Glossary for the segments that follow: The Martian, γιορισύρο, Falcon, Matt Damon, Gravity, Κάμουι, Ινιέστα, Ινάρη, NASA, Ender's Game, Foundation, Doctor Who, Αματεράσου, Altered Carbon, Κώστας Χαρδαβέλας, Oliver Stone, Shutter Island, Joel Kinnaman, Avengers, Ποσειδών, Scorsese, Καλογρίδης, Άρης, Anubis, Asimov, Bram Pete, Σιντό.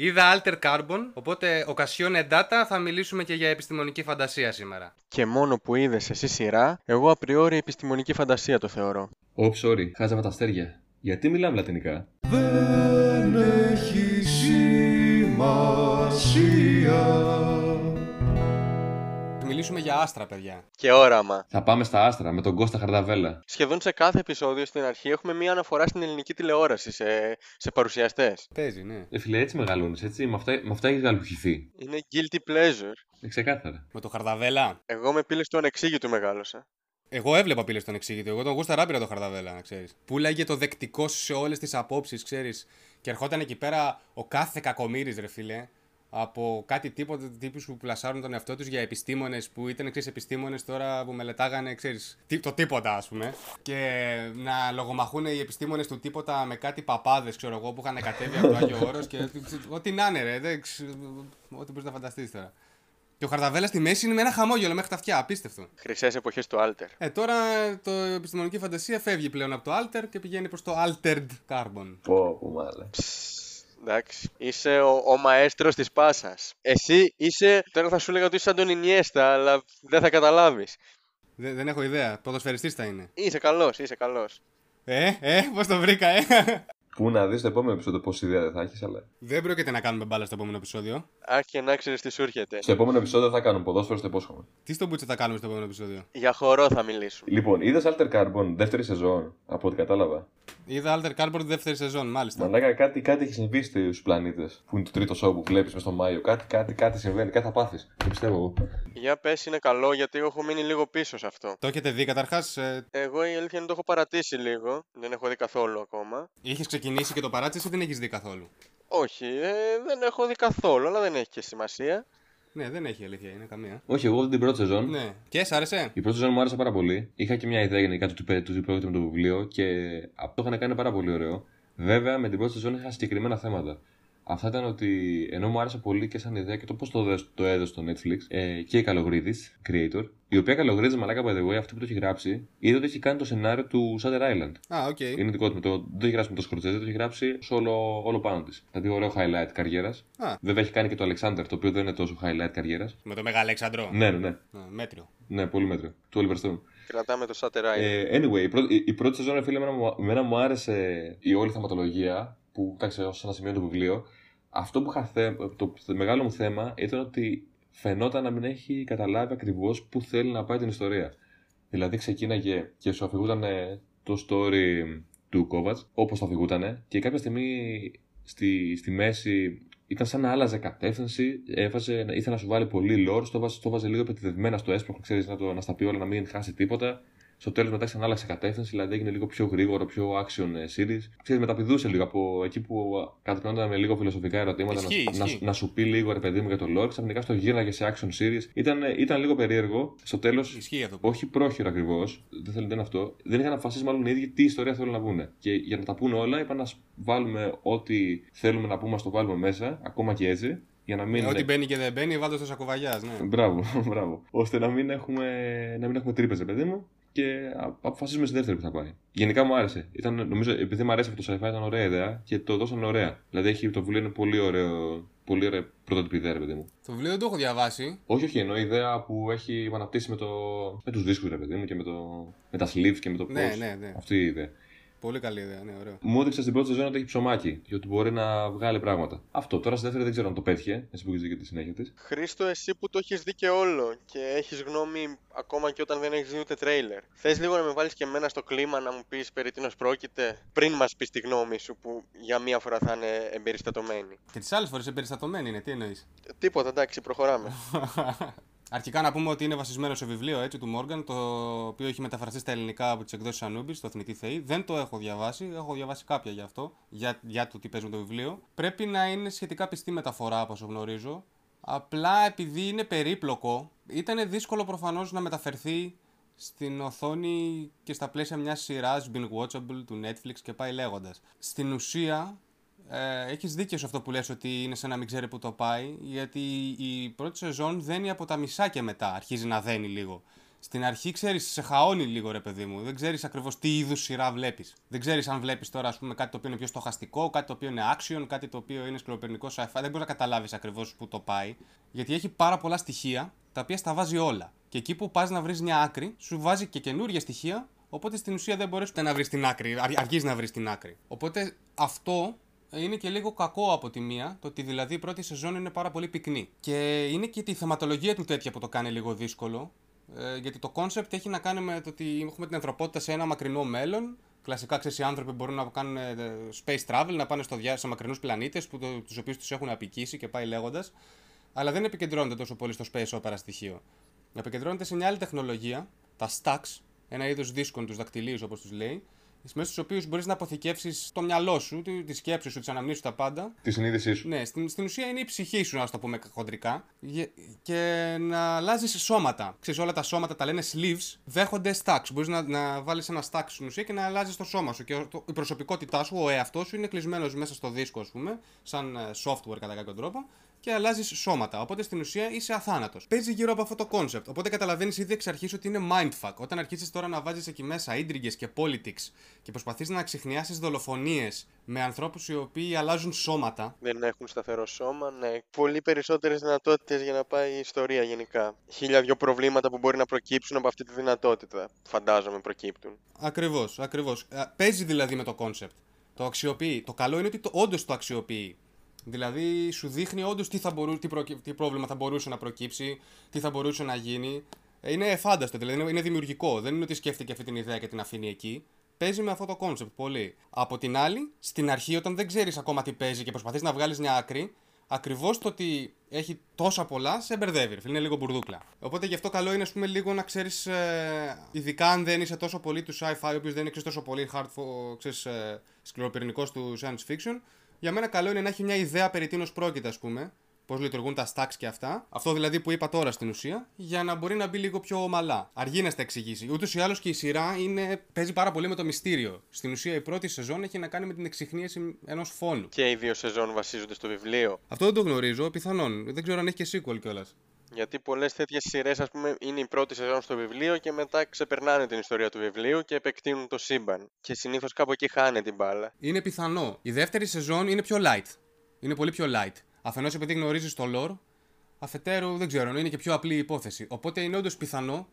Είδα Altered Carbon, οπότε Ocasione Data, θα μιλήσουμε και για επιστημονική φαντασία σήμερα. Και μόνο που είδες εσύ σειρά, εγώ απριόρι επιστημονική φαντασία το θεωρώ. Sorry, χάζαμε τα αστέρια. Γιατί μιλάμε λατινικά? Δεν έχει σημασία. Μιλήσουμε για άστρα, παιδιά. Και όραμα. Θα πάμε στα άστρα με τον Κώστα Χαρδαβέλα. Σχεδόν σε κάθε επεισόδιο στην αρχή έχουμε μία αναφορά στην ελληνική τηλεόραση, σε παρουσιαστές. Παίζει, ναι. Φίλε, έτσι μεγαλώνεις, έτσι. Με αυτά έχεις γαλουχηθεί. Είναι guilty pleasure. Ξεκάθαρα. Με τον Χαρδαβέλα. Εγώ με πύλες του Ανεξήγητου μεγάλωσα. Εγώ έβλεπα πύλες του Ανεξήγητου. Εγώ τον γούσταρα πήρα τον Χαρδαβέλα, να ξέρεις. Πούλαγε το δεκτικό σε όλες τις απόψεις, ξέρεις. Και ερχόταν εκεί πέρα ο κάθε κακομοίρης, ρε φίλε. Από κάτι τύπους που πλασάρουν τον εαυτό τους για επιστήμονες που ήταν επιστήμονες τώρα που μελετάγανε, ξέρεις, το τίποτα, ας πούμε. Και να λογομαχούν οι επιστήμονες του τίποτα με κάτι παπάδες, ξέρω εγώ, που είχαν κατέβει από το Άγιο Όρος και ό,τι να είναι, ρε. Ό,τι μπορείς να φανταστείς τώρα. Και ο Χαρδαβέλας στη μέση είναι με ένα χαμόγελο μέχρι τα αυτιά, απίστευτο. Χρυσές εποχές του Alter. Τώρα το επιστημονική φαντασία φεύγει πλέον από το Alter και πηγαίνει προς το Altered Carbon. Που μάλλον. Εντάξει, είσαι ο μαέστρος της πάσας. Εσύ είσαι, τώρα θα σου λέγα ότι είσαι σαν τον Ινιέστα, αλλά δεν θα καταλάβεις. Δεν έχω ιδέα, ποδοσφαιριστής θα είναι. Είσαι καλός. Πώς το βρήκα, Πού να δεις το επόμενο επεισόδιο, πόση ιδέα δεν θα έχεις, αλλά. Δεν πρόκειται να κάνουμε μπάλα στο επόμενο επεισόδιο. Και να ξέρεις τι σου έρχεται. Στο επόμενο επεισόδιο θα κάνουμε ποδόσφαιρο, στο υπόσχομαι. Τι στο μπούτσε θα κάνουμε στο επόμενο επεισόδιο? Για χορό θα μιλήσουμε. Λοιπόν, είδες Altered Carbon, δεύτερη σεζόν, από ό,τι κατάλαβα. Είδα Altered Carbon, δεύτερη σεζόν, μάλιστα. Μαλάκα, κάτι έχει συμβεί στους πλανήτες. Που είναι το τρίτο show που βλέπεις μες τον Μάιο. Κάτι συμβαίνει, κάτι θα πάθεις. Το πιστεύω εγώ. Για πες, είναι καλό, γιατί έχω μείνει λίγο πίσω σε αυτό. Το έχετε δει καταρχάς? Εγώ η αλήθεια είναι το έχω παρατήσει λίγο. Δεν έχω δει καθόλου ακόμα. Είχες ξεκινήσει και το παράτησες ή δεν έχεις δει καθόλου? Όχι, δεν έχω δει καθόλου, αλλά δεν έχει και σημασία. Ναι, δεν έχει αλήθεια, είναι καμία. Όχι, εγώ την πρώτη σεζόν. Ναι. Και σ' άρεσε? Η πρώτη σεζόν μου άρεσε πάρα πολύ. Είχα και μια ιδέα γενικά του πρόκειται με το βιβλίο και αυτό είχαν κάνει πάρα πολύ ωραίο. Βέβαια, με την πρώτη σεζόν είχα συγκεκριμένα θέματα. Αυτά ήταν ότι ενώ μου άρεσε πολύ και σαν ιδέα και το πώς το έδωσε στο Netflix και η Καλογρίδης, creator, η οποία Καλογρίδης, μαλάκα by the way, αυτή που το έχει γράψει, είδε ότι έχει κάνει το σενάριο του Shutter Island. Okay. Είναι δικό του. Δεν το έχει γράψει με το Scorsese, το έχει γράψει όλο πάνω της. Δηλαδή, ωραίο highlight καριέρας. Βέβαια, έχει κάνει και το Alexander, το οποίο δεν είναι τόσο highlight καριέρας. Με το μεγάλο Αλεξανδρό. Ναι. Μέτριο. Ναι, πολύ μέτριο. Του Oliver Stone. Κρατάμε το Shutter Island. Anyway, η πρώτη σεζόν, φίλε, εμένα μου άρεσε η όλη θεματολογία που εντάξει, σε ένα σημείο το βιβλίο. Αυτό που το μεγάλο μου θέμα ήταν ότι φαινόταν να μην έχει καταλάβει ακριβώς πού θέλει να πάει την ιστορία. Δηλαδή ξεκίναγε και σου αφηγούταν το story του Kovacs, όπως το αφηγούταν, και κάποια στιγμή στη μέση ήταν σαν να άλλαζε κατεύθυνση, ήθελε να σου βάλει πολύ lore, το βάζε λίγο επιτεδευμένα στο έσπροχνο, ξέρεις, να στα πει όλα, να μην χάσει τίποτα. Στο τέλος μετά ξανάλλαξε κατεύθυνση, δηλαδή έγινε λίγο πιο γρήγορο, πιο action series. Ξέρεις, μεταπηδούσε λίγο από εκεί που καταπινόταν με λίγο φιλοσοφικά ερωτήματα, να σου πει λίγο ρε παιδί μου για το lore, ξαφνικά στο γύρναγε σε action series. Ήταν λίγο περίεργο. Στο τέλος, όχι πρόχειρο ακριβώς, δεν είναι αυτό. Δεν είχαν αποφασίσει μάλλον οι ίδιοι τι ιστορία θέλουν να πούνε. Και για να τα πούνε όλα, είπαν να βάλουμε ό,τι θέλουμε να πούμε, να το βάλουμε μέσα, ακόμα και έτσι. Για να μην ό,τι μπαίνει και δεν μπαίνει, βάλτε στο σακοβαγιάς. Ναι. Μπράβο. Ώστε να μην έχουμε τρύπες, ρε παιδί μου. Και αποφασίζουμε στη δεύτερη που θα πάει. Γενικά μου άρεσε. Νομίζω επειδή μου αρέσει αυτό το sci-fi, ήταν ωραία ιδέα και το δώσανε ωραία. Δηλαδή το βιβλίο είναι πολύ ωραίο. Πολύ ωραία πρωτότυπη ιδέα, ρε παιδί μου. Το βιβλίο δεν το έχω διαβάσει. Όχι, εννοώ ιδέα που έχει αναπτύσσει με τους δίσκους, ρε παιδί μου, και με τα sleeves και με το πώς. Ναι. Αυτή η ιδέα. Πολύ καλή ιδέα, ναι, ωραία. Μου έδειξε στην πρώτη σεζόν ότι έχει ψωμάκι και ότι μπορεί να βγάλει πράγματα. Αυτό. Τώρα στη δεύτερη δεν ξέρω αν το πέτυχε. Εσύ που έχεις δει και τη συνέχεια της. Χρήστο, εσύ που το έχεις δει και όλο και έχεις γνώμη ακόμα και όταν δεν έχεις δει ούτε τρέιλερ. Θες λίγο να με βάλεις και εμένα στο κλίμα, να μου πεις περί τίνος πρόκειται, πριν μας πεις τη γνώμη σου που για μία φορά θα είναι εμπεριστατωμένη. Και τις άλλες φορές εμπεριστατωμένη είναι, τι εννοείς? Τίποτα, εντάξει, προχωράμε. Αρχικά να πούμε ότι είναι βασισμένο σε βιβλίο του Morgan, το οποίο έχει μεταφραστεί στα ελληνικά από τις εκδόσεις Anubis, το Εθνική Θεή. Δεν το έχω διαβάσει, έχω διαβάσει κάποια γι' αυτό, για το τι παίζει με το βιβλίο. Πρέπει να είναι σχετικά πιστή μεταφορά, όπως γνωρίζω. Απλά επειδή είναι περίπλοκο, ήταν δύσκολο προφανώς να μεταφερθεί στην οθόνη και στα πλαίσια μιας σειράς binge-watchable του Netflix και πάει λέγοντας. Στην ουσία, έχεις δίκιο σε αυτό που λες, ότι είναι σαν να μην ξέρει που το πάει, γιατί η πρώτη σεζόν δένει από τα μισά και μετά, αρχίζει να δένει λίγο. στην αρχή ξέρεις, σε χαώνει λίγο ρε παιδί μου. Δεν ξέρεις ακριβώς τι είδους σειρά βλέπεις. Δεν ξέρεις αν βλέπεις τώρα ας πούμε, κάτι το οποίο είναι πιο στοχαστικό, κάτι το οποίο είναι action, κάτι το οποίο είναι σκληροπυρηνικό sci-fi. Δεν μπορείς να καταλάβεις ακριβώς που το πάει. Γιατί έχει πάρα πολλά στοιχεία τα οποία στα βάζει όλα. Και εκεί που πας να βρεις μια άκρη, σου βάζει και καινούργια στοιχεία. Οπότε στην ουσία δεν μπορείς ούτε να βρεις την άκρη. Αργείς να βρεις την άκρη. Οπότε αυτό. Είναι και λίγο κακό από τη μία, το ότι δηλαδή η πρώτη σεζόν είναι πάρα πολύ πυκνή. Και είναι και τη θεματολογία του τέτοια που το κάνει λίγο δύσκολο, γιατί το κόνσεπτ έχει να κάνει με το ότι έχουμε την ανθρωπότητα σε ένα μακρινό μέλλον. Κλασικά ξέρεις, οι άνθρωποι μπορούν να κάνουν space travel, να πάνε σε μακρινούς πλανήτες, τους οποίους τους έχουν απικήσει και πάει λέγοντας. Αλλά δεν επικεντρώνεται τόσο πολύ στο space opera στοιχείο. Επικεντρώνεται σε μια άλλη τεχνολογία, τα stacks, ένα είδος δίσκων, τους δακτυλίους όπως τους λέει. Μέσα στους οποίους μπορείς να αποθηκεύσεις το μυαλό σου, τη σκέψη σου, τις αναμνήσεις σου, τα πάντα. Τη συνείδησή σου. Ναι, στην ουσία είναι η ψυχή σου, να το πούμε χοντρικά. Και να αλλάζεις σώματα. Ξέρεις, όλα τα σώματα τα λένε sleeves, δέχονται stacks. Μπορείς να βάλεις ένα stack στην ουσία και να αλλάζεις το σώμα σου. Και η προσωπικότητά σου, ο εαυτός σου, είναι κλεισμένος μέσα στο δίσκο, ας πούμε, σαν software κατά κάποιο τρόπο. Και αλλάζεις σώματα. Οπότε στην ουσία είσαι αθάνατος. Παίζει γύρω από αυτό το concept. Οπότε καταλαβαίνεις ήδη εξ αρχής ότι είναι mindfuck. Όταν αρχίσεις τώρα να βάζεις εκεί μέσα intrigues και politics και προσπαθείς να ξεχνιάσεις δολοφονίες με ανθρώπους οι οποίοι αλλάζουν σώματα. Δεν έχουν σταθερό σώμα, ναι. Πολύ περισσότερες δυνατότητες για να πάει η ιστορία γενικά. 1002 προβλήματα που μπορεί να προκύψουν από αυτή τη δυνατότητα. Φαντάζομαι προκύπτουν. Ακριβώς, ακριβώς. Παίζει δηλαδή με το concept. Το αξιοποιεί. Το καλό είναι ότι όντως το αξιοποιεί. Δηλαδή, σου δείχνει όντως τι πρόβλημα θα μπορούσε να προκύψει, τι θα μπορούσε να γίνει. Είναι εφάνταστο, δηλαδή είναι δημιουργικό. Δεν είναι ότι σκέφτηκε αυτή την ιδέα και την αφήνει εκεί. Παίζει με αυτό το κόνσεπτ πολύ. Από την άλλη, στην αρχή, όταν δεν ξέρεις ακόμα τι παίζει και προσπαθείς να βγάλεις μια άκρη, ακριβώς το ότι έχει τόσα πολλά σε μπερδεύει. Είναι λίγο μπουρδούκλα. Οπότε γι' αυτό καλό είναι ας πούμε, λίγο να ξέρεις, ειδικά αν δεν είσαι τόσο πολύ του sci-fi, ο οποίος δεν είναι τόσο πολύ σκληροπυρηνικός του science fiction. Για μένα καλό είναι να έχει μια ιδέα περί τίνος πρόκειται, ας πούμε, πώς λειτουργούν τα stacks και αυτά, αυτό δηλαδή που είπα τώρα στην ουσία, για να μπορεί να μπει λίγο πιο ομαλά. Αργεί να στα εξηγήσει. Ούτως ή άλλως και η σειρά παίζει πάρα πολύ με το μυστήριο. Στην ουσία η πρώτη σεζόν έχει να κάνει με την εξιχνίαση ενός φόνου. Και οι δύο σεζόν βασίζονται στο βιβλίο. Αυτό δεν το γνωρίζω, πιθανόν. Δεν ξέρω αν έχει και sequel κιόλας. Γιατί πολλές τέτοιες σειρές, ας πούμε, είναι η πρώτη σεζόν στο βιβλίο και μετά ξεπερνάνε την ιστορία του βιβλίου και επεκτείνουν το σύμπαν. Και συνήθως κάπου εκεί χάνει την μπάλα. Είναι πιθανό. Η δεύτερη σεζόν είναι πιο light. Είναι πολύ πιο light. Αφενός επειδή γνωρίζεις το lore, αφετέρου δεν ξέρω, είναι και πιο απλή η υπόθεση. Οπότε είναι όντως πιθανό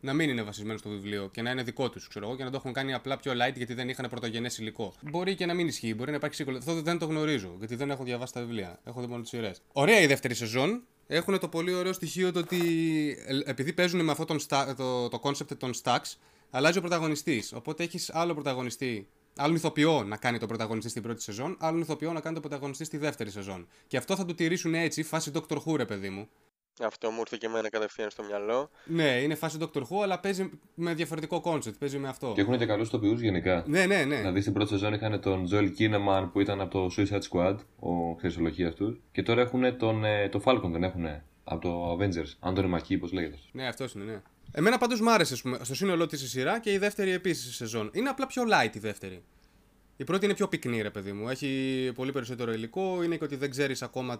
να μην είναι βασισμένο στο βιβλίο και να είναι δικό τους, ξέρω εγώ, και να το έχουν κάνει απλά πιο light γιατί δεν είχαν πρωτογενές υλικό. Μπορεί και να μην ισχύει, μπορεί να υπάρχει sequel. Αυτό δεν το γνωρίζω, γιατί δεν έχω διαβάσει τα βιβλία. Έχω δει μόνο τις σειρές. Ωραία η δεύτερη σεζόν. Έχουν το πολύ ωραίο στοιχείο το ότι επειδή παίζουν με αυτό το concept των stacks, αλλάζει ο πρωταγωνιστής. Οπότε έχεις άλλο πρωταγωνιστή, άλλον ηθοποιό να κάνει τον πρωταγωνιστή στην πρώτη σεζόν, άλλον ηθοποιό να κάνει τον πρωταγωνιστή στη δεύτερη σεζόν. Και αυτό θα του τηρήσουν έτσι, φάση Doctor Who, ρε παιδί μου. Αυτό μου ήρθε και εμένα κατευθείαν στο μυαλό. Ναι, είναι φάση Doctor Who, αλλά παίζει με διαφορετικό concept. Παίζει με αυτό. Και έχουν και καλούς τοπιούς γενικά. Ναι. Δηλαδή στην πρώτη σεζόν είχαν τον Joel Kinnaman που ήταν από το Suicide Squad, ο χρυσολογίας του. Και τώρα έχουν τον Falcon, δεν έχουνε. Από το Avengers. Αν τον ρημακεί, πώς λέγεται. Ναι, αυτός είναι, ναι. Εμένα πάντως μου άρεσε στο σύνολό της η σειρά και η δεύτερη επίσης σεζόν. Είναι απλά πιο light η δεύτερη. Η πρώτη είναι πιο πυκνή, ρε παιδί μου. Έχει πολύ περισσότερο υλικό. Είναι και ότι δεν ξέρεις ακόμα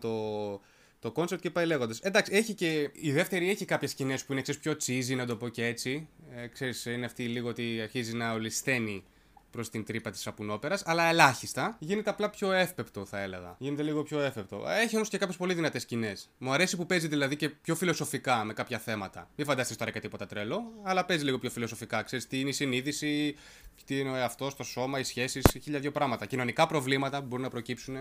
το concept και πάει λέγοντας. Εντάξει, έχει και η δεύτερη έχει κάποιες σκηνές που είναι ξέρεις, πιο cheesy, να το πω και έτσι. Ξέρεις, είναι αυτή λίγο ότι αρχίζει να ολισθαίνει προς την τρύπα της σαπουνόπερας, αλλά ελάχιστα. Γίνεται απλά πιο εύπεπτο, θα έλεγα. Γίνεται λίγο πιο εύπεπτο. Έχει όμως και κάποιες πολύ δυνατές σκηνές. Μου αρέσει που παίζει δηλαδή και πιο φιλοσοφικά με κάποια θέματα. Μην φανταστείς τώρα και τίποτα τρελό, αλλά παίζει λίγο πιο φιλοσοφικά. Ξέρεις, τι είναι η συνείδηση, τι είναι ο εαυτός, το σώμα, οι σχέσεις, χίλια δύο πράγματα. Κοινωνικά προβλήματα που μπορούν να προκύψουν.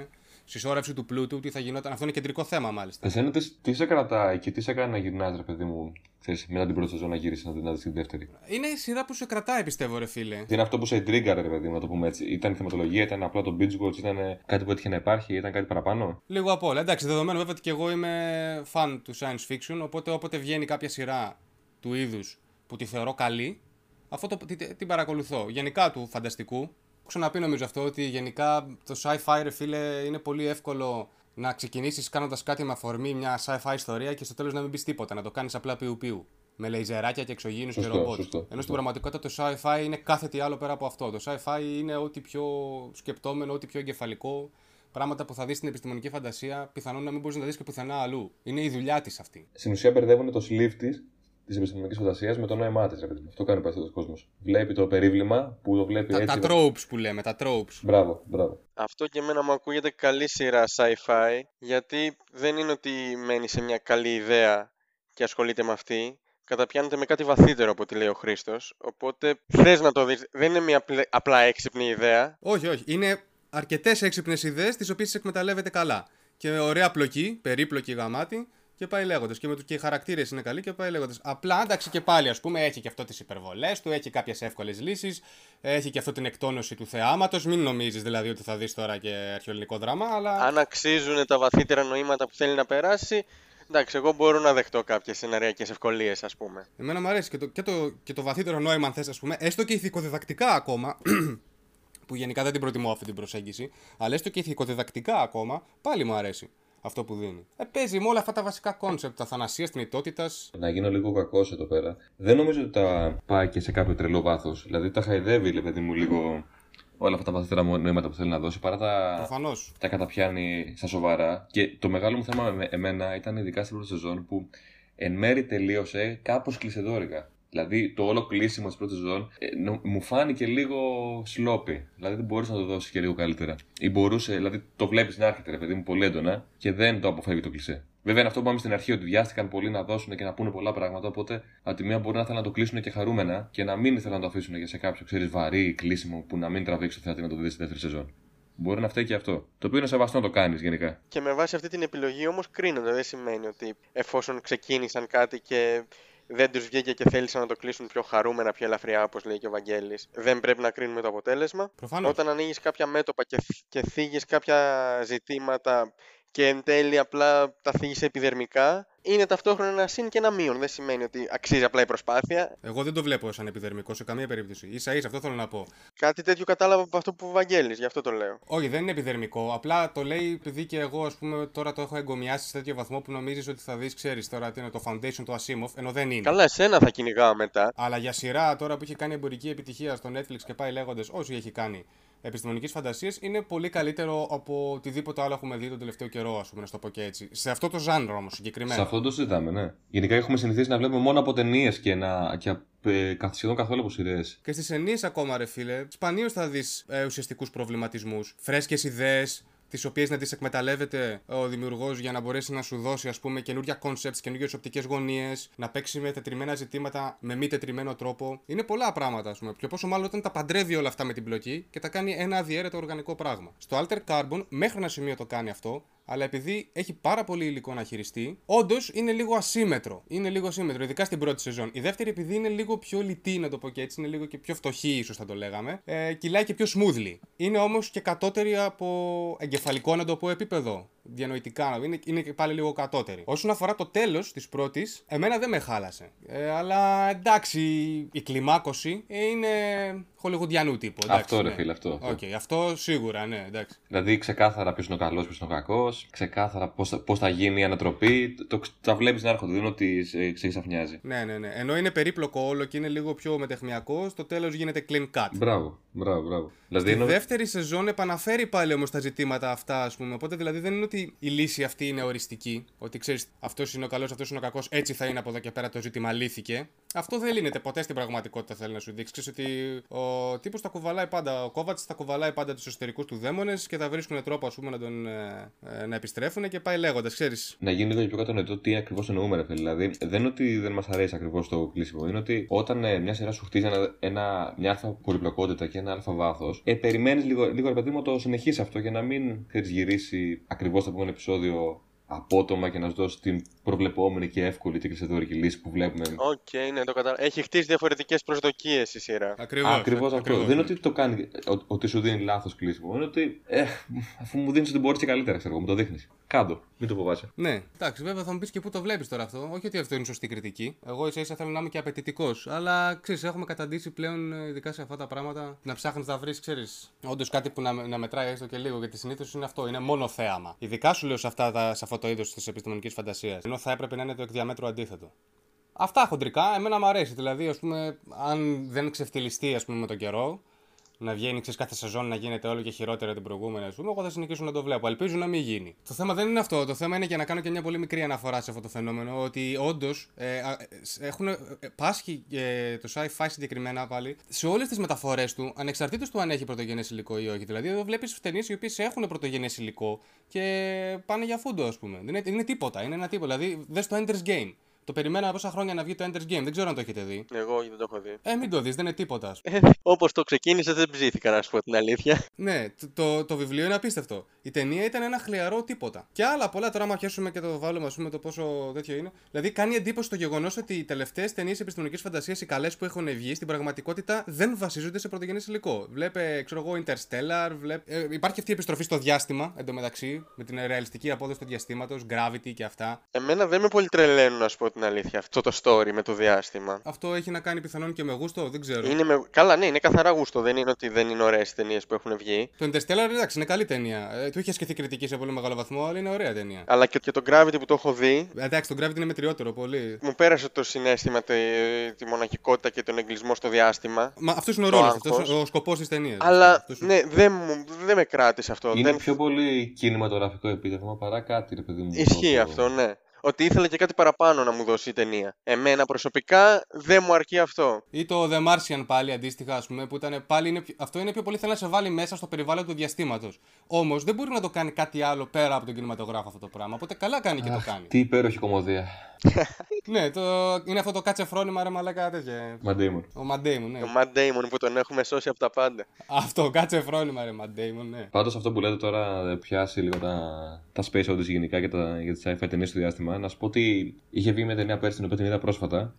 Συσσόρευση του πλούτου, τι θα γινόταν. Αυτό είναι κεντρικό θέμα, μάλιστα. Εσένα τι σε κρατάει και τι σε κάνει να γυρνάς, ρε παιδί μου, ξέρεις, μετά την πρώτη σεζόν να γύρισε να δεις την δεύτερη. Είναι η σειρά που σε κρατάει, πιστεύω, ρε φίλε. Είναι αυτό που σε τρίγκαρε, ρε παιδί μου, να το πούμε έτσι. Ήταν η θεματολογία, ήταν απλά το binge watch, ήταν κάτι που έτυχε να υπάρχει, ήταν κάτι παραπάνω. Λίγο απ' όλα. Εντάξει, δεδομένου βέβαια ότι και εγώ είμαι fan του science fiction, οπότε όποτε βγαίνει κάποια σειρά του είδους που τη θεωρώ καλή, αυτό την παρακολουθώ. Γενικά του φανταστικού. Ξαναπεί νομίζω αυτό ότι γενικά το sci-fi ρε φίλε είναι πολύ εύκολο να ξεκινήσεις κάνοντας κάτι με αφορμή μια sci-fi ιστορία και στο τέλος να μην πεις τίποτα, να το κάνεις απλά πιου-πιου. Με λέιζεράκια και εξωγήινους και ρομπότ. Ενώ στην πραγματικότητα το sci-fi είναι κάθε τι άλλο πέρα από αυτό. Το sci-fi είναι ό,τι πιο σκεπτόμενο, ό,τι πιο εγκεφαλικό. Πράγματα που θα δεις στην επιστημονική φαντασία πιθανόν να μην μπορείς να τα δεις και πουθενά αλλού. Είναι η δουλειά της αυτή. Στην ουσία μπερδεύουν το sleeve της της επιστημονικής φαντασίας με το νόημά της. Αυτό κάνει ο κόσμος. Βλέπει το περίβλημα που το βλέπει έτσι. Τα tropes που λέμε, τα tropes. Μπράβο, μπράβο. Αυτό και εμένα μου ακούγεται καλή σειρά sci-fi, γιατί δεν είναι ότι μένει σε μια καλή ιδέα και ασχολείται με αυτή. Καταπιάνεται με κάτι βαθύτερο από ό,τι λέει ο Χρήστος. Οπότε θες να το δεις. Δεν είναι μια απλά έξυπνη ιδέα. Όχι, όχι. Είναι αρκετές έξυπνες ιδέες τις οποίες εκμεταλλεύεται καλά. Και ωραία πλοκή, περίπλοκη γαμάτη. Και πάει λέγοντας. Και οι χαρακτήρες είναι καλοί και πάει λέγοντας. Απλά, εντάξει, και πάλι, ας πούμε, έχει και αυτό τις υπερβολές του, έχει κάποιες εύκολες λύσεις, έχει και αυτό την εκτόνωση του θεάματος. Μην νομίζεις δηλαδή ότι θα δεις τώρα και αρχαιοελληνικό δράμα, αλλά. Αν αξίζουν τα βαθύτερα νοήματα που θέλει να περάσει. Εντάξει, εγώ μπορώ να δεχτώ κάποιες σεναριακές ευκολίες, ας πούμε. Εμένα μου αρέσει και το βαθύτερο νόημα, αν θες, ας πούμε, έστω και ηθικοδιδακτικά ακόμα. Που γενικά δεν την προτιμώ αυτή την προσέγγιση, αλλά έστω και ηθικοδιδακτικά ακόμα, πάλι μου αρέσει αυτό που δίνει. Παίζει με όλα αυτά τα βασικά κόνσεπτ, αθανασίας, θνητότητας. Να γίνω λίγο κακός εδώ πέρα. Δεν νομίζω ότι τα πάει και σε κάποιο τρελό βάθος. Δηλαδή τα χαϊδεύει, λέει παιδί μου, λίγο όλα αυτά τα βαθύτερα νοήματα που θέλει να δώσει, παρά τα καταπιάνει στα σοβαρά. Και το μεγάλο μου θέμα με εμένα ήταν ειδικά στην πρώτη σεζόν που εν μέρη τελείωσε κάπως κλεισεδόρικα. Δηλαδή το όλο κλείσιμο της πρώτης σεζόν μου φάνηκε λίγο σλόπι. Δηλαδή δεν μπορούσε να το δώσει και λίγο καλύτερα. Ή μπορούσε, δηλαδή το βλέπεις να έρχεται, ρε παιδί μου, πολύ έντονα και δεν το αποφεύγει το κλισέ. Βέβαια είναι αυτό που είπαμε στην αρχή, ότι βιάστηκαν πολλοί να δώσουν και να πούνε πολλά πράγματα. Οπότε από τη μία μπορεί να θέλουν να το κλείσουν και χαρούμενα και να μην θέλουν να το αφήσουν και σε κάποιο, ξέρεις, βαρύ κλείσιμο που να μην τραβήξει το θεατή να το δει στη δεύτερη σεζόν. Μπορεί να φταίει και αυτό. Το οποίο είναι σεβαστό να το κάνεις γενικά. Και με βάση αυτή την επιλογή όμως κρίνονται. Δεν σημαίνει ότι εφόσον ξεκίνησαν κάτι και. Δεν τους βγήκε και θέλησαν να το κλείσουν πιο χαρούμενα, πιο ελαφριά, όπως λέει και ο Βαγγέλης. Δεν πρέπει να κρίνουμε το αποτέλεσμα. Προφανώς. Όταν ανοίγεις κάποια μέτωπα και θίγεις κάποια ζητήματα και εν τέλει απλά τα θίγεις επιδερμικά, είναι ταυτόχρονα ένα συν και ένα μείον. Δεν σημαίνει ότι αξίζει απλά η προσπάθεια. Εγώ δεν το βλέπω σαν επιδερμικό σε καμία περίπτωση. Ίσα-ίσα, αυτό θέλω να πω. Κάτι τέτοιο κατάλαβα από αυτό που Βαγγέλης, γι' αυτό το λέω. Όχι, δεν είναι επιδερμικό. Απλά το λέει επειδή και εγώ, ας πούμε, τώρα το έχω εγκομιάσει σε τέτοιο βαθμό που νομίζεις ότι θα δεις, ξέρεις τώρα τι είναι το Foundation του Asimov, ενώ δεν είναι. Καλά, εσένα θα κυνηγάω μετά. Αλλά για σειρά τώρα που έχει κάνει εμπορική επιτυχία στο Netflix και πάει λέγοντας όσοι έχει κάνει. Επιστημονικής φαντασίας είναι πολύ καλύτερο από οτιδήποτε άλλο έχουμε δει τον τελευταίο καιρό, ας πούμε, να το πω και έτσι. Σε αυτό το ζάνρο όμως συγκεκριμένα. Σε αυτό το συζητάμε, ναι. Γενικά έχουμε συνηθίσει να βλέπουμε μόνο από ταινίες και σχεδόν καθόλου από σειρές. Και στις ταινίες ακόμα, ρε φίλε, σπανίως θα δεις ουσιαστικούς προβληματισμούς, φρέσκες ιδέες, τις οποίες να τις εκμεταλλεύεται ο δημιουργός για να μπορέσει να σου δώσει, ας πούμε, καινούργια concepts, καινούργιες οπτικές γωνίες, να παίξει με τετριμένα ζητήματα με μη τετριμένο τρόπο. Είναι πολλά πράγματα, ας πούμε. Και πόσο μάλλον όταν τα παντρεύει όλα αυτά με την πλοκή και τα κάνει ένα αδιέρετο οργανικό πράγμα. Στο Altered Carbon, μέχρι ένα σημείο το κάνει αυτό, αλλά επειδή έχει πάρα πολύ υλικό να χειριστεί, όντως είναι λίγο ασύμετρο. Είναι λίγο ασύμετρο, ειδικά στην πρώτη σεζόν. Η δεύτερη, επειδή είναι λίγο πιο λιτή, να το πω και έτσι, είναι λίγο και πιο φτωχή, ίσως θα το λέγαμε, κυλάει και πιο smoothly. Είναι όμως και κατώτερη από εγκεφαλικό, να το πω, επίπεδο. Διανοητικά, είναι και πάλι λίγο κατώτερη. Όσον αφορά το τέλος της πρώτης, εμένα δεν με χάλασε. Αλλά εντάξει, η κλιμάκωση είναι χολιγουντιανού τύπου. Εντάξει, αυτό ρε φίλε, αυτό. Okay, αυτό σίγουρα, ναι, εντάξει. Δηλαδή ξεκάθαρα ποιος είναι ο καλός, ποιος είναι ο κακός, ξεκάθαρα πώς θα γίνει η ανατροπή. Τα βλέπεις να έρχονται, δεν είναι ότι ξαφνιάζει. Ναι. Ενώ είναι περίπλοκο όλο και είναι λίγο πιο μετεχνιακό, στο τέλος γίνεται clean cut. Μπράβο. Δηλαδή, στη δεύτερη σεζόν επαναφέρει πάλι όμως τα ζητήματα αυτά, ας πούμε. Οπότε δηλαδή δεν είναι ότι η λύση αυτή είναι οριστική. Ότι ξέρεις, αυτός είναι ο καλός, αυτός είναι ο κακός, έτσι θα είναι από εδώ και πέρα το ζήτημα λύθηκε. Αυτό δεν λύνεται ποτέ στην πραγματικότητα, θέλει να σου δείξει. Ξέρεις ότι ο τύπος τα κουβαλάει πάντα, ο Kovacs τα κουβαλάει πάντα τους εσωτερικούς του δαίμονες και θα βρίσκουν τρόπο, ας πούμε, να τον να επιστρέφουν και πάει λέγοντας, ξέρεις. Να γίνει λίγο πιο κατανοητό τι ακριβώς εννοούμε, ρε φίλε. Δηλαδή, δεν είναι ότι δεν μας αρέσει ακριβώς το κλείσιμο. Είναι ότι όταν μια σειρά σου χτίζει μια αλφα πολυπλοκότητα και ένα αλφα βάθος, περιμένεις λίγο, ρε παιδί μου, το συνεχίσει αυτό για να μην γυρίσει ακριβώς το επόμενο επεισόδιο. Απότομα και να σου δώσει την προβλεπόμενη και εύκολη και κλεισεδόρικη λύση που βλέπουμε. Οκ, ναι, το κατάλαβα. Έχει χτίσει διαφορετικές προσδοκίες η σειρά. Ακριβώς αυτό. Δεν είναι ότι το κάνει, ότι σου δίνει λάθος κλείσιμο. Είναι ότι, αφού μου δίνεις ότι μπορείς και καλύτερα, ξέρω εγώ, μου το δείχνεις. Κάντο, μην το φοβάσαι. Ναι, εντάξει, βέβαια θα μου πεις και πού το βλέπεις τώρα αυτό. Όχι ότι αυτό είναι σωστή κριτική. Εγώ ίσα-ίσα θέλω να είμαι και απαιτητικός. Αλλά ξέρεις, έχουμε καταντήσει πλέον, ειδικά σε αυτά τα πράγματα, να ψάχνεις να βρεις, ξέρεις, όντως κάτι που να μετράει έστω και λίγο. Γιατί συνήθως είναι αυτό, είναι μόνο θέαμα. Ειδικά σου λέω σε αυτό το είδος της επιστημονικής φαντασίας. Ενώ θα έπρεπε να είναι το εκ διαμέτρου αντίθετο. Αυτά χοντρικά, εμένα μου αρέσει. Δηλαδή, ας πούμε, αν δεν ξεφτυλιστεί, ας πούμε, με τον καιρό. να βγαίνει κάθε σεζόν να γίνεται όλο και χειρότερα την προηγούμενη, ας πούμε, εγώ θα συνεχίσω να το βλέπω. Ελπίζω να μην γίνει. Το θέμα δεν είναι αυτό. Το θέμα είναι, για να κάνω και μια πολύ μικρή αναφορά σε αυτό το φαινόμενο, ότι όντως έχουν πάσχει το sci-fi συγκεκριμένα πάλι σε όλες τις μεταφορές του, ανεξαρτήτως του αν έχει πρωτογενές υλικό ή όχι. Δηλαδή, εδώ βλέπεις ταινίες οι οποίες έχουν πρωτογενές υλικό και πάνε για φούντο, ας πούμε. Είναι τίποτα. Είναι ένα τίποτα. Δηλαδή, δες το Ender's Game. Το περιμέναμε πόσα χρόνια να βγει το Ender's Game. Δεν ξέρω αν το έχετε δει. Εγώ δεν το έχω δει. Μην το δεις, δεν είναι τίποτα. Όπως το ξεκίνησε, δεν ψήθηκα, να σου πω την αλήθεια. Ναι, το βιβλίο είναι απίστευτο. Η ταινία ήταν ένα χλιαρό τίποτα. Και άλλα πολλά, τώρα, άμα πιάσουμε και το βάλουμε, ας πούμε, το πόσο τέτοιο είναι. Δηλαδή, κάνει εντύπωση το γεγονός ότι οι τελευταίες ταινίες επιστημονικής φαντασίας, οι καλές που έχουν βγει, στην πραγματικότητα δεν βασίζονται σε πρωτογενές υλικό. Βλέπε, ξέρω εγώ, Interstellar. Υπάρχει αυτή η επιστροφή στο διάστημα, εντωμεταξύ, με την ρεαλιστική απόδοση του διαστήματος, Gravity και αυτά. Εμένα δεν με πολύ τρελαίνουν, ας πω την αλήθεια, αυτό το story με το διάστημα. Αυτό έχει να κάνει πιθανόν και με γούστο, δεν ξέρω. Καλά, ναι, είναι καθαρά γούστο. Δεν είναι ότι δεν είναι ωραίες ταινίες που έχουν βγει. Το Interstellar, εντάξει, είναι καλή ταινία. Του είχε ασκηθεί κριτική σε πολύ μεγάλο βαθμό, αλλά είναι ωραία ταινία. Αλλά και το Gravity που το έχω δει. Εντάξει, το Gravity είναι μετριότερο πολύ. Μου πέρασε το συναίσθημα, τη μοναχικότητα και τον εγκλισμό στο διάστημα. Μα αυτό είναι ο ρόλος, ο σκοπός της ταινίας. Αλλά ναι, δεν με κράτησε αυτό. Είναι πιο πολύ κινηματογραφικό επίτευγμα παρά κάτι, ρε παιδί μου. Ισχύει αυτό, ναι. Ότι ήθελα και κάτι παραπάνω να μου δώσει η ταινία. Εμένα προσωπικά δεν μου αρκεί αυτό. Ή το The Martian πάλι αντίστοιχα, ας πούμε, που ήταν πάλι. Αυτό είναι πιο πολύ θέλει να σε βάλει μέσα στο περιβάλλον του διαστήματος. Όμως δεν μπορεί να το κάνει κάτι άλλο πέρα από τον κινηματογράφο αυτό το πράγμα. Οπότε καλά κάνει και το κάνει. Τι υπέροχη κομμωδία. Ναι, είναι αυτό το κάτσε φρόνημα, ρε μαλάκα, τέτοια. Ο Matt Damon, ναι. Ο Matt Damon που τον έχουμε σώσει από τα πάντα. Αυτό, κάτσε φρόνημα, ρε Matt Damon, ναι. Πάντως αυτό που λέτε τώρα πιάσει λίγο τα space oddities γενικά και τις sci-fi ταινίες στο διάστημα. Να σου πω ότι είχε βγει μια ταινία πέρσι, την οποία την είδα πρόσφατα.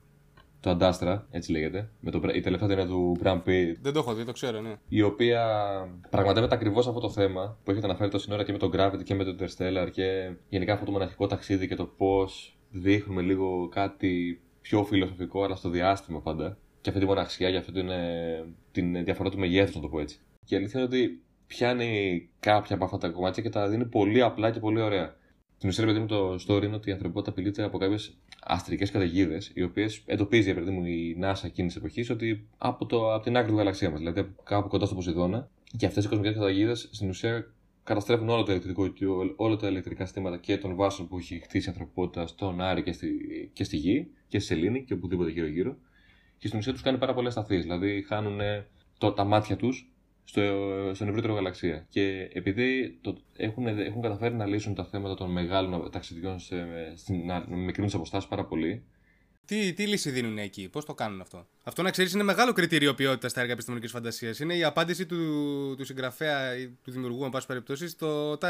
Το Ad Astra, έτσι λέγεται. Η τελευταία ταινία του Bram Pete. Δεν το έχω δει, το ξέρω, ναι. Η οποία πραγματεύεται ακριβώς αυτό το θέμα που έχετε αναφέρει τόση ώρα και με το Gravity και με το Interstellar και γενικά αυτό το μοναχικό ταξίδι και το πώς δείχνουμε λίγο κάτι πιο φιλοσοφικό, αλλά στο διάστημα πάντα. Και αυτή τη μοναξιά, για αυτή την διαφορά του μεγέθους, να το πω έτσι. Και η αλήθεια είναι ότι πιάνει κάποια από αυτά τα κομμάτια και τα δίνει πολύ απλά και πολύ ωραία. Στην ουσία, παιδί μου, το story είναι ότι η ανθρωπότητα απειλείται από κάποιες αστρικές καταιγίδες, οι οποίες εντοπίζει, παιδί μου, η NASA εκείνης της εποχής, ότι από την άκρη του γαλαξία μας, δηλαδή κάπου κοντά στο Ποσειδώνα, και αυτές οι κοσμικές καταιγίδες στην ουσία καταστρέφουν όλα τα ηλεκτρικά συστήματα και των βάσεων που έχει χτίσει η ανθρωπότητα στον Άρη και στη Γη, και στη Σελήνη και οπουδήποτε γύρω-γύρω. Και στην ουσία τους κάνει πάρα πολλές σταθείς, δηλαδή χάνουν τα μάτια τους στον ευρύτερο γαλαξία. Και επειδή έχουν καταφέρει να λύσουν τα θέματα των μεγάλων ταξιδιών να μικρύνουν τις αποστάσεις πάρα πολύ. Τι λύση δίνουν εκεί, πώς το κάνουν αυτό. Αυτό, να ξέρεις, είναι μεγάλο κριτήριο ποιότητας στα έργα επιστημονικής φαντασίας. Είναι η απάντηση του συγγραφέα ή του δημιουργού, εν πάση περιπτώσει,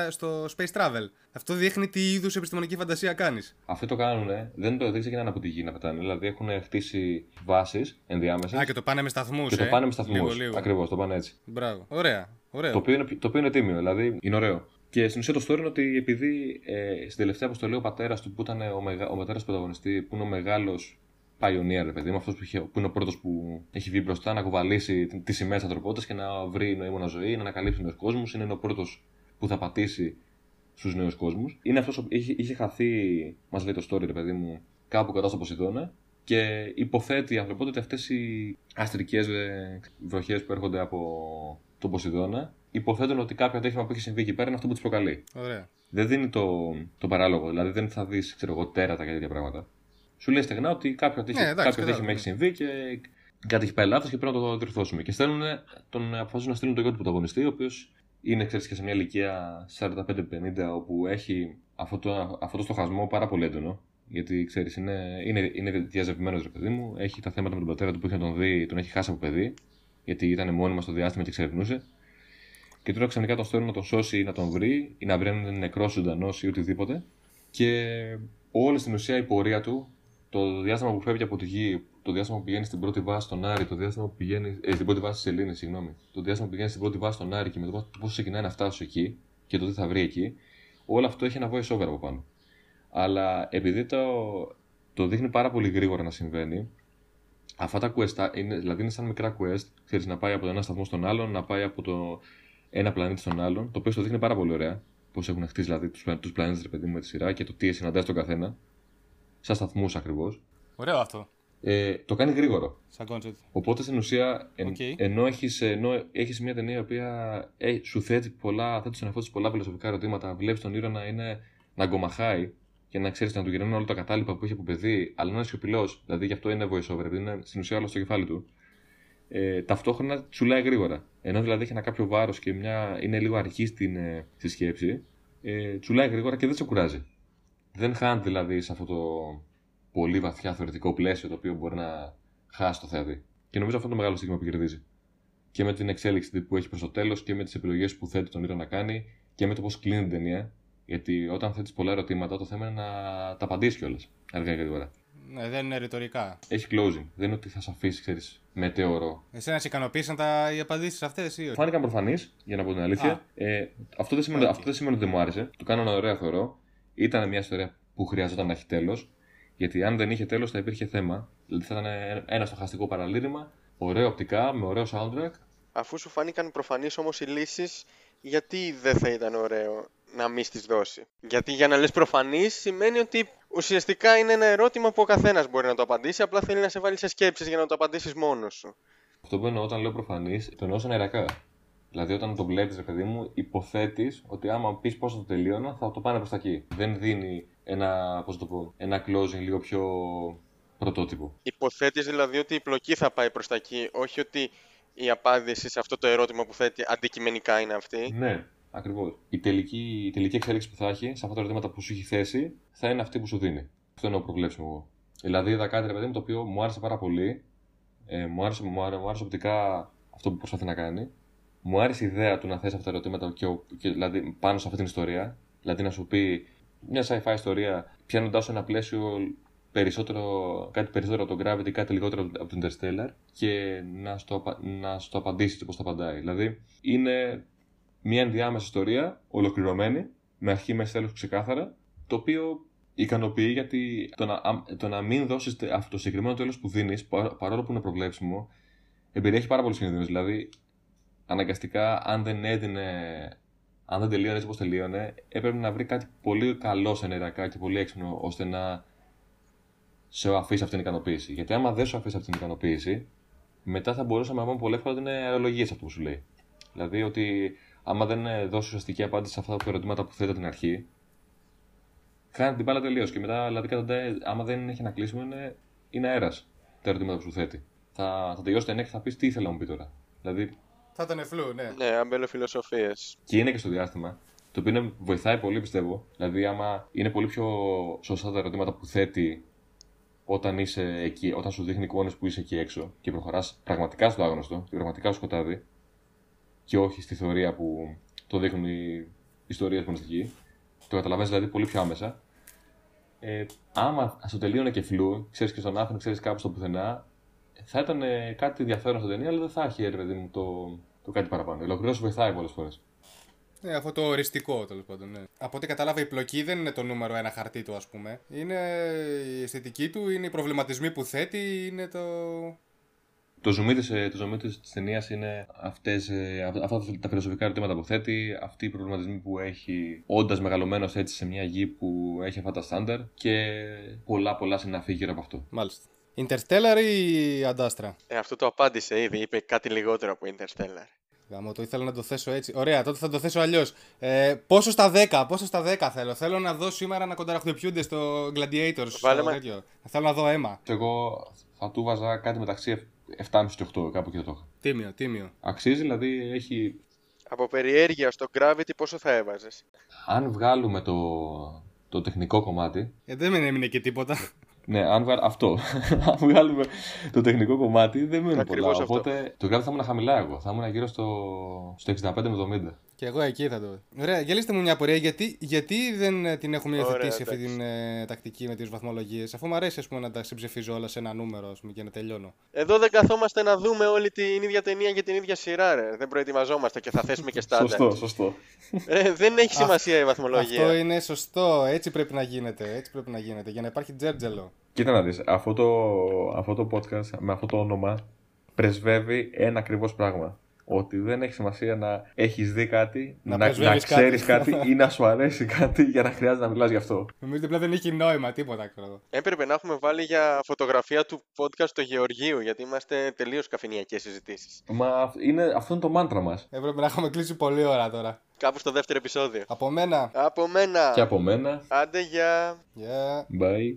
στο space travel. Αυτό δείχνει τι είδους επιστημονική φαντασία κάνεις. Αυτό το κάνουνε. Δεν ξεκινάνε από τη γη να πετάνε. Δηλαδή έχουν χτίσει βάσεις ενδιάμεσες. Και το πάνε με σταθμούς. Και το πάνε με σταθμούς. Ακριβώς, το πάνε έτσι. Μπράβο. Ωραία. Το οποίο είναι τίμιο, δηλαδή είναι ωραίο. Και στην ουσία το story είναι ότι επειδή στην τελευταία αποστολή ο πατέρας του, που ήταν ο πατέρας του πρωταγωνιστή, που είναι ο μεγάλος pioneer, ρε παιδί μου, αυτός που είναι ο πρώτος που έχει βγει μπροστά να κουβαλήσει τις σημαίες της ανθρωπότητας και να βρει νοήμωνα ζωή, να ανακαλύψει νέους κόσμους, είναι ο πρώτος που θα πατήσει στους νέους κόσμους. Είναι αυτός που είχε χαθεί, μας λέει το story, ρε παιδί μου, κάπου κοντά στο Ποσειδώνα, και υποθέτει η ανθρωπότητα ότι αυτές οι αστρικές βροχές που έρχονται από τον Ποσειδώνα, υποθέτουν ότι κάποιο ατύχημα που έχει συμβεί εκεί πέρα είναι αυτό που τις προκαλεί. Ωραία. Δεν δίνει το παράλογο, δηλαδή δεν θα δεις, ξέρω εγώ, τέρατα και τέτοια πράγματα. Σου λέει στεγνά ότι κάποιο ατύχημα έχει συμβεί και κάτι έχει πάει λάθος και πρέπει να το διορθώσουμε. Και αποφασίζουν να στείλουν το γιο του πρωταγωνιστή, ο οποίος είναι, ξέρεις, και σε μια ηλικία 45-50, όπου έχει αυτό το στοχασμό πάρα πολύ έντονο. Γιατί, ξέρεις, είναι διαζευμένος, ρε παιδί μου, έχει τα θέματα με τον πατέρα του που είχε να τον δει, τον έχει χάσει από παιδί, γιατί ήταν μόνιμα στο διάστημα και ξερευνούσε. Και τώρα ξαφνικά τον στέλνει να τον σώσει ή να τον βρει, ή να βρει αν είναι νεκρός, ζωντανός ή οτιδήποτε. Και όλη στην ουσία η πορεία του, το διάστημα που φεύγει από τη γη, το διάστημα που πηγαίνει στην πρώτη βάση στον Άρη, το διάστημα που πηγαίνει στην πρώτη βάση στη Σελήνη, το διάστημα που πηγαίνει στην πρώτη βάση στον Άρη και με το πώς ξεκινάει να φτάσει εκεί και το τι θα βρει εκεί, όλο αυτό έχει ένα voice over από πάνω. Αλλά επειδή το δείχνει πάρα πολύ γρήγορα να συμβαίνει. Αυτά τα quest είναι σαν μικρά quest, ξέρεις, να πάει από τον ένα σταθμό στον άλλον, να πάει από το ένα πλανήτη στον άλλον, το οποίο το δείχνει πάρα πολύ ωραία. Πώς έχουν χτίσει δηλαδή τους πλανήτες, ρε παιδί μου, με τη σειρά και το τι συναντάς τον καθένα. Σαν σταθμούς ακριβώς. Ωραίο αυτό. Το κάνει γρήγορο. Σαν concept. Οπότε στην ουσία, ενώ έχεις μια ταινία η οποία σου θέτει πολλά, θέτει στον εαυτό της πολλά φιλοσοφικά ερωτήματα, βλέπεις τον ήρωα να αγκομαχάει και να ξέρεις να του γυρνάνε όλα τα κατάλοιπα που έχει από παιδί, αλλά να είναι σιωπηλός, δηλαδή γι' αυτό είναι voiceover, είναι στην ουσία όλο στο κεφάλι του. Ταυτόχρονα τσουλάει γρήγορα. Ενώ δηλαδή έχει ένα κάποιο βάρος και είναι λίγο αρχή στη σκέψη, τσουλάει γρήγορα και δεν σε κουράζει. Δεν χάνει δηλαδή σε αυτό το πολύ βαθιά θεωρητικό πλαίσιο το οποίο μπορεί να χάσει το θέατη. Και νομίζω αυτό είναι το μεγάλο στίγμα που κερδίζει. Και με την εξέλιξη που έχει προς το τέλος και με τις επιλογές που θέτει τον ήρωα να κάνει και με το πώς κλείνει την ταινία. Γιατί όταν θέτεις πολλά ερωτήματα, το θέμα είναι να τα απαντήσεις κιόλας αργά ή γρήγορα. Ναι, δεν είναι ρητορικά. Έχει closing. Δεν είναι ότι θα σε αφήσει, ξέρεις, μετέωρο. Εσένα σε ικανοποίησαν οι απαντήσεις αυτές ή όχι? Φάνηκαν προφανείς, για να πω την αλήθεια. Αυτό δεν σημαίνει ότι δεν μου άρεσε. Το κάνανε ωραία, θεωρώ. Ήταν μια ιστορία που χρειαζόταν να έχει τέλος. Γιατί αν δεν είχε τέλος θα υπήρχε θέμα. Δηλαδή θα ήταν ένα στοχαστικό παραλήρημα, ωραίο οπτικά, με ωραίο soundtrack. Αφού σου φάνηκαν προφανείς όμως οι λύσεις, γιατί δεν θα ήταν ωραίο να μην στις δώσει? Γιατί για να λες προφανείς σημαίνει ότι ουσιαστικά είναι ένα ερώτημα που ο καθένας μπορεί να το απαντήσει, απλά θέλει να σε βάλει σε σκέψεις για να το απαντήσεις μόνος σου. Αυτό που εννοώ όταν λέω προφανείς, το εννοώ σαν αερακά. Δηλαδή, όταν το βλέπεις, ρε παιδί μου, υποθέτεις ότι άμα πεις πώς θα το τελείωνα, θα το πάνε προς τα εκεί. Δεν δίνει ένα closing λίγο πιο πρωτότυπο. Υποθέτεις δηλαδή ότι η πλοκή θα πάει προς τα εκεί, όχι ότι η απάντηση σε αυτό το ερώτημα που θέτει αντικειμενικά είναι αυτή. Ναι, ακριβώς. Η τελική εξέλιξη που θα έχει σε αυτά τα ερωτήματα που σου έχει θέσει θα είναι αυτή που σου δίνει. Αυτό είναι το προβλέψιμο εγώ. Δηλαδή, είδα κάτι, ρε παιδί μου, το οποίο μου άρεσε πάρα πολύ. Μου άρεσε οπτικά αυτό που προσπαθεί να κάνει. Μου άρεσε η ιδέα του να θέσει αυτά τα ερωτήματα και δηλαδή, πάνω σε αυτή την ιστορία. Δηλαδή να σου πει μια sci-fi ιστορία, πιάνοντας ένα πλαίσιο κάτι περισσότερο από τον Gravity, κάτι λιγότερο από τον Interstellar, και να στο απαντήσει όπως το απαντάει. Δηλαδή είναι μια ενδιάμεση ιστορία, ολοκληρωμένη, με αρχή, μέση, τέλος ξεκάθαρα, το οποίο ικανοποιεί, γιατί το να μην δώσεις αυτό το συγκεκριμένο τέλος που δίνεις, παρόλο που είναι προβλέψιμο, εμπεριέχει πάρα πολλούς κινδύνους. Δηλαδή, αναγκαστικά, αν δεν τελείωνε όπως τελείωνε, έπρεπε να βρει κάτι πολύ καλό σε νερακά και πολύ έξυπνο, ώστε να σε αφήσει αυτήν την ικανοποίηση. Γιατί άμα δεν σου αφήσει αυτήν την ικανοποίηση, μετά θα μπορούσαμε να πούμε πολύ εύκολα ότι είναι αερολογίες αυτό που σου λέει. Δηλαδή, ότι άμα δεν δώσει ουσιαστική απάντηση σε αυτά τα ερωτήματα που θέτει από την αρχή, κάνει την μπάλα τελείως. Και μετά, δηλαδή, άμα δεν έχει να κλείσιμο, είναι αέρας τα ερωτήματα που σου θέτει. Θα τελειώσει την και θα πει τι ήθελα να μου πει τώρα. Δηλαδή, θα ήταν φλού, ναι. Ναι, αμπελοφιλοσοφίες. Και είναι και στο διάστημα, το οποίο βοηθάει πολύ, πιστεύω. Δηλαδή, άμα είναι πολύ πιο σωστά τα ερωτήματα που θέτει όταν είσαι εκεί, όταν σου δείχνει εικόνες που είσαι εκεί έξω και προχωράς πραγματικά στο άγνωστο και πραγματικά στο σκοτάδι, και όχι στη θεωρία που το δείχνουν οι ιστορίες γνωστικοί. Το καταλαβαίνεις δηλαδή πολύ πιο άμεσα. Άμα στο τελείωνε και φλού, ξέρεις και στον άφηνο, ξέρεις κάπου στο πουθενά. Θα ήταν κάτι ενδιαφέρον στην ταινία, αλλά δεν θα έχει έρθει το κάτι παραπάνω. Η ολοκλήρωση βοηθάει πολλές φορές. Ναι, αυτό το οριστικό τέλος πάντων. Ναι. Από ό,τι κατάλαβα, η πλοκή δεν είναι το νούμερο ένα χαρτί του, ας πούμε. Είναι η αισθητική του, είναι οι προβληματισμοί που θέτει, είναι το. Το ζουμί της ταινίας είναι αυτά τα φιλοσοφικά ερωτήματα που θέτει, αυτοί οι προβληματισμοί που έχει, όντας μεγαλωμένος έτσι σε μια γη που έχει αυτά τα στάνταρ και πολλά συναφή γύρω από αυτό. Μάλιστα. Interstellar ή Ad Astra? Αυτό το απάντησε ήδη, είπε κάτι λιγότερο από Interstellar. Γαμώ, το ήθελα να το θέσω έτσι. Ωραία, τότε θα το θέσω αλλιώς. Πόσο στα 10 θέλω. Θέλω να δω σήμερα να κονταραχτυπιούνται στο Gladiators. Θέλω να δω αίμα. Εγώ θα του βάζα κάτι μεταξύ 7,5 και 8, κάπου και το είχα. Τίμιο. Αξίζει, δηλαδή έχει. Από περιέργεια στο Gravity, πόσο θα έβαζες? Αν βγάλουμε το τεχνικό κομμάτι. Δεν έμεινε και τίποτα. Ναι, αν βγάλουμε το τεχνικό κομμάτι, δεν μένει πολλά. Αυτό. Οπότε το Gravity θα ήμουν χαμηλά εγώ. Θα ήμουν γύρω στο 65 με 70. Και εγώ εκεί θα το. Ωραία, γελίστε μου μια απορία. Γιατί δεν την έχουμε υιοθετήσει αυτή την τακτική με τις βαθμολογίες, αφού μου αρέσει ας πούμε, να τα συμψηφίζω όλα σε ένα νούμερο ας πούμε, και να τελειώνω? Εδώ δεν καθόμαστε να δούμε όλη την ίδια ταινία και την ίδια σειρά, ρε. Δεν προετοιμαζόμαστε και θα θέσουμε και στάνταρ. Σωστό. Δεν έχει σημασία η βαθμολογία. Αυτό είναι σωστό. Έτσι πρέπει να γίνεται. Για να υπάρχει τζέρτζελο. Κοίτα να δεις, αυτό το podcast με αυτό το όνομα πρεσβεύει ένα ακριβώς πράγμα. ότι δεν έχει σημασία να έχεις δει κάτι, να ξέρεις κάτι ή να σου αρέσει κάτι για να χρειάζεται να μιλάς γι' αυτό. Νομίζω ότι δεν έχει νόημα τίποτα. Έπρεπε να έχουμε βάλει για φωτογραφία του podcast του Γεωργίου, γιατί είμαστε τελείως καφενειακές συζητήσεις. Μα είναι, αυτό είναι το μάντρα μας. Έπρεπε να έχουμε κλείσει πολλή ώρα τώρα. Κάπου στο δεύτερο επεισόδιο. Από μένα. Και από μένα. Άντε, γεια. Bye.